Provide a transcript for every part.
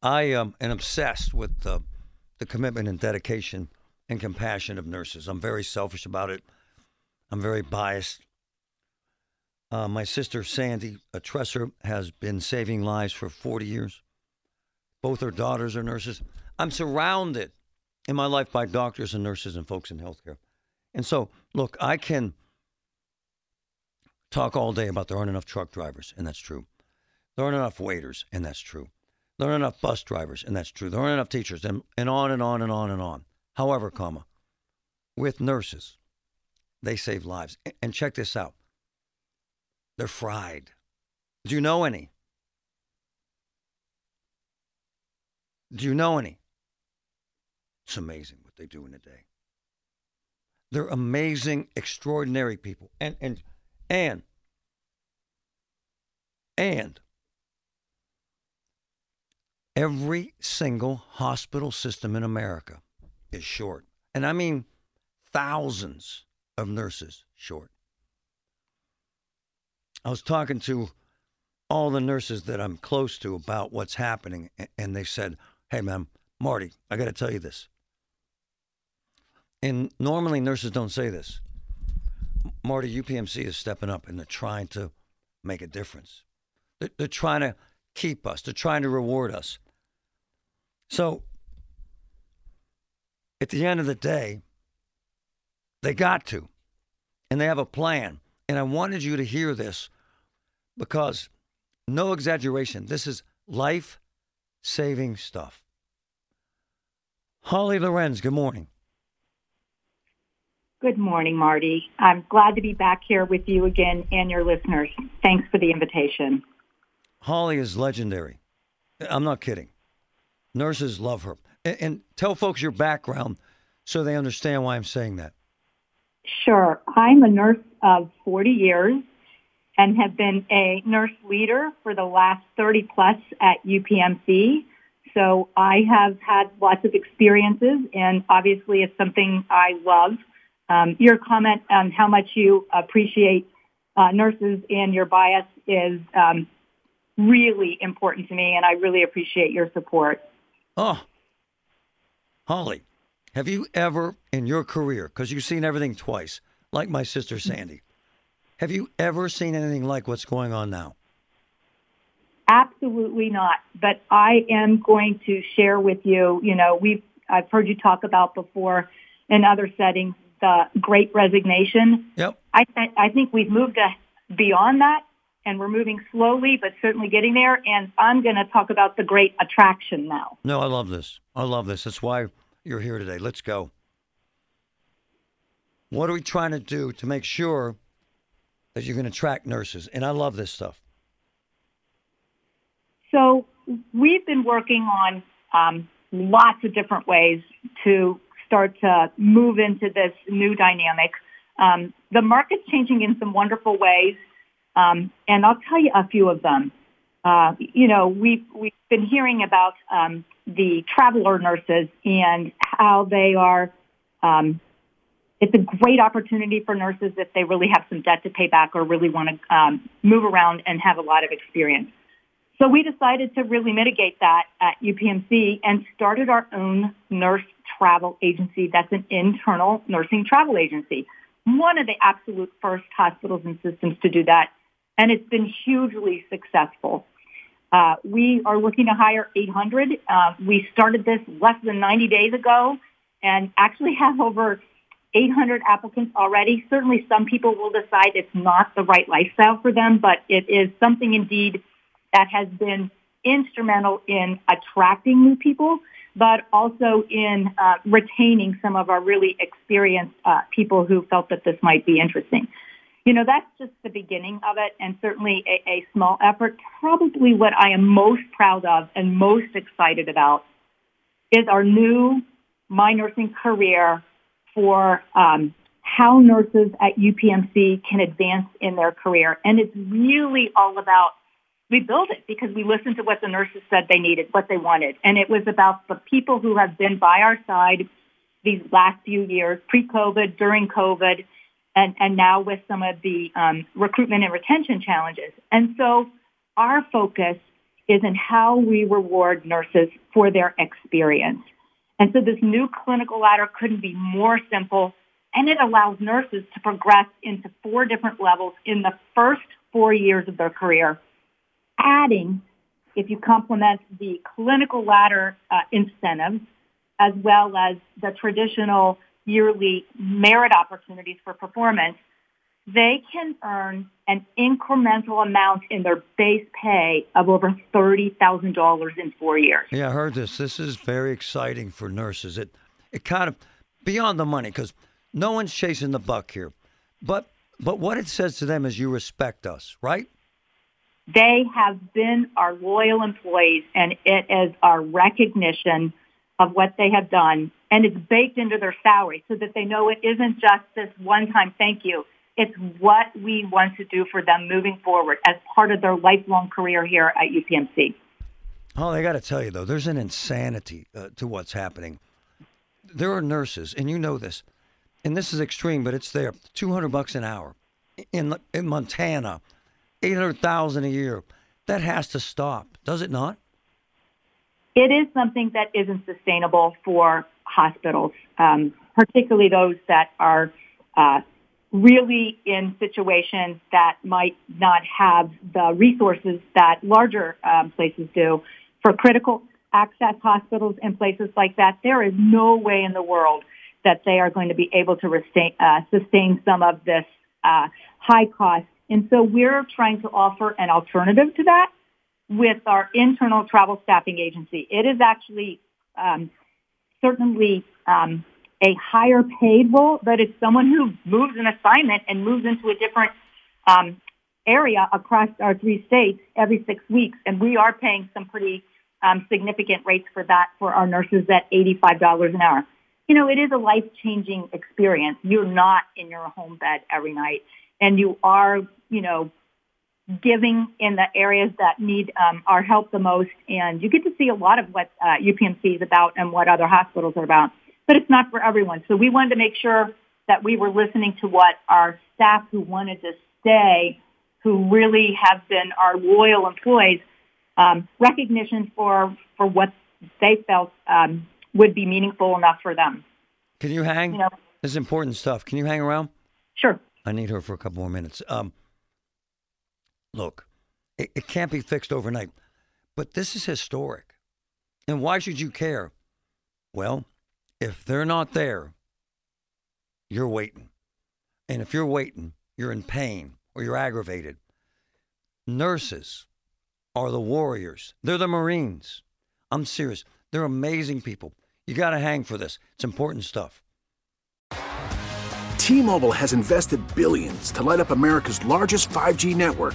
I am obsessed with the commitment and dedication and compassion of nurses. I'm very selfish about it. I'm very biased. My sister, Sandy Tresser, has been saving lives for 40 years. Both her daughters are nurses. I'm surrounded in my life by doctors and nurses and folks in healthcare. And so, look, I can talk all day about there aren't enough truck drivers, and that's true. There aren't enough waiters, and that's true. There aren't enough bus drivers, and that's true. There aren't enough teachers, and on and on and on and on. However, with nurses, they save lives. And check this out. They're fried. Do you know any? It's amazing what they do in a day. They're amazing, extraordinary people. And every single hospital system in America is short. And I mean thousands of nurses short. I was talking to all the nurses that I'm close to about what's happening, and they said, hey, man, Marty, I got to tell you this. And normally nurses don't say this. Marty, UPMC is stepping up, and they're trying to make a difference. They're trying to keep us. They're trying to reward us. So, at the end of the day, they got to, and they have a plan. And I wanted you to hear this because, no exaggeration, this is life-saving stuff. Holly Lorenz, good morning. Good morning, Marty. I'm glad to be back here with you again and your listeners. Thanks for the invitation. Holly is legendary. I'm not kidding. Nurses love her. And tell folks your background so they understand why I'm saying that. Sure. I'm a nurse of 40 years and have been a nurse leader for the last 30 plus at UPMC. So I have had lots of experiences, and obviously it's something I love. Your comment on how much you appreciate nurses and your bias is really important to me, and I really appreciate your support. Oh, Holly. Have you ever in your career, because you've seen everything twice, like my sister Sandy, have you ever seen anything like what's going on now? Absolutely not. But I am going to share with you, I've heard you talk about before in other settings, the Great Resignation. Yep. I think we've moved beyond that, and we're moving slowly, but certainly getting there. And I'm going to talk about the Great Attraction now. No, I love this. That's why you're here today. Let's go. What are we trying to do to make sure that you're going to attract nurses? And I love this stuff. So we've been working on lots of different ways to start to move into this new dynamic. The market's changing in some wonderful ways, and I'll tell you a few of them. We've been hearing about the traveler nurses and how they are, it's a great opportunity for nurses if they really have some debt to pay back or really want to move around and have a lot of experience. So we decided to really mitigate that at UPMC and started our own nurse travel agency. That's an internal nursing travel agency. One of the absolute first hospitals and systems to do that, and it's been hugely successful. We are looking to hire 800. We started this less than 90 days ago and actually have over 800 applicants already. Certainly some people will decide it's not the right lifestyle for them, but it is something indeed that has been instrumental in attracting new people, but also in retaining some of our really experienced people who felt that this might be interesting. You know, that's just the beginning of it, and certainly a small effort. Probably what I am most proud of and most excited about is our new My Nursing career for how nurses at UPMC can advance in their career. And it's really all about, we built it because we listened to what the nurses said they needed, what they wanted. And it was about the people who have been by our side these last few years, pre-COVID, during COVID, and now with some of the recruitment and retention challenges. And so our focus is in how we reward nurses for their experience. And so this new clinical ladder couldn't be more simple, and it allows nurses to progress into 4 different levels in the first 4 years of their career, adding, if you complement the clinical ladder incentives, as well as the traditional yearly merit opportunities for performance, they can earn an incremental amount in their base pay of over $30,000 in 4 years. Yeah, I heard this. This is very exciting for nurses. It kind of, beyond the money, because no one's chasing the buck here. But what it says to them is you respect us, right? They have been our loyal employees, and it is our recognition of what they have done. And it's baked into their salary so that they know it isn't just this one-time thank you. It's what we want to do for them moving forward as part of their lifelong career here at UPMC. Oh, I got to tell you, though, there's an insanity to what's happening. There are nurses, and you know this, and this is extreme, but it's there, $200 an hour in Montana, $800,000 a year. That has to stop, does it not? It is something that isn't sustainable for hospitals, particularly those that are really in situations that might not have the resources that larger places do. For critical access hospitals and places like that, there is no way in the world that they are going to be able to sustain some of this high cost. And so we're trying to offer an alternative to that with our internal travel staffing agency. It is actually certainly a higher paid role, but it's someone who moves an assignment and moves into a different area across our 3 states every 6 weeks. And we are paying some pretty significant rates for that for our nurses at $85 an hour. You know, it is a life-changing experience. You're not in your home bed every night, and you are, you know, giving in the areas that need our help the most. And you get to see a lot of what UPMC is about and what other hospitals are about. But it's not for everyone. So we wanted to make sure that we were listening to what our staff who wanted to stay, who really have been our loyal employees, recognition for what they felt would be meaningful enough for them. Can you hang? You know, this is important stuff. Can you hang around? Sure. I need her for a couple more minutes. Look, it can't be fixed overnight, but this is historic. And why should you care? Well, if they're not there, you're waiting. And if you're waiting, you're in pain or you're aggravated. Nurses are the warriors. They're the Marines. I'm serious. They're amazing people. You got to hang for this. It's important stuff. T-Mobile has invested billions to light up America's largest 5G network,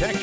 Protect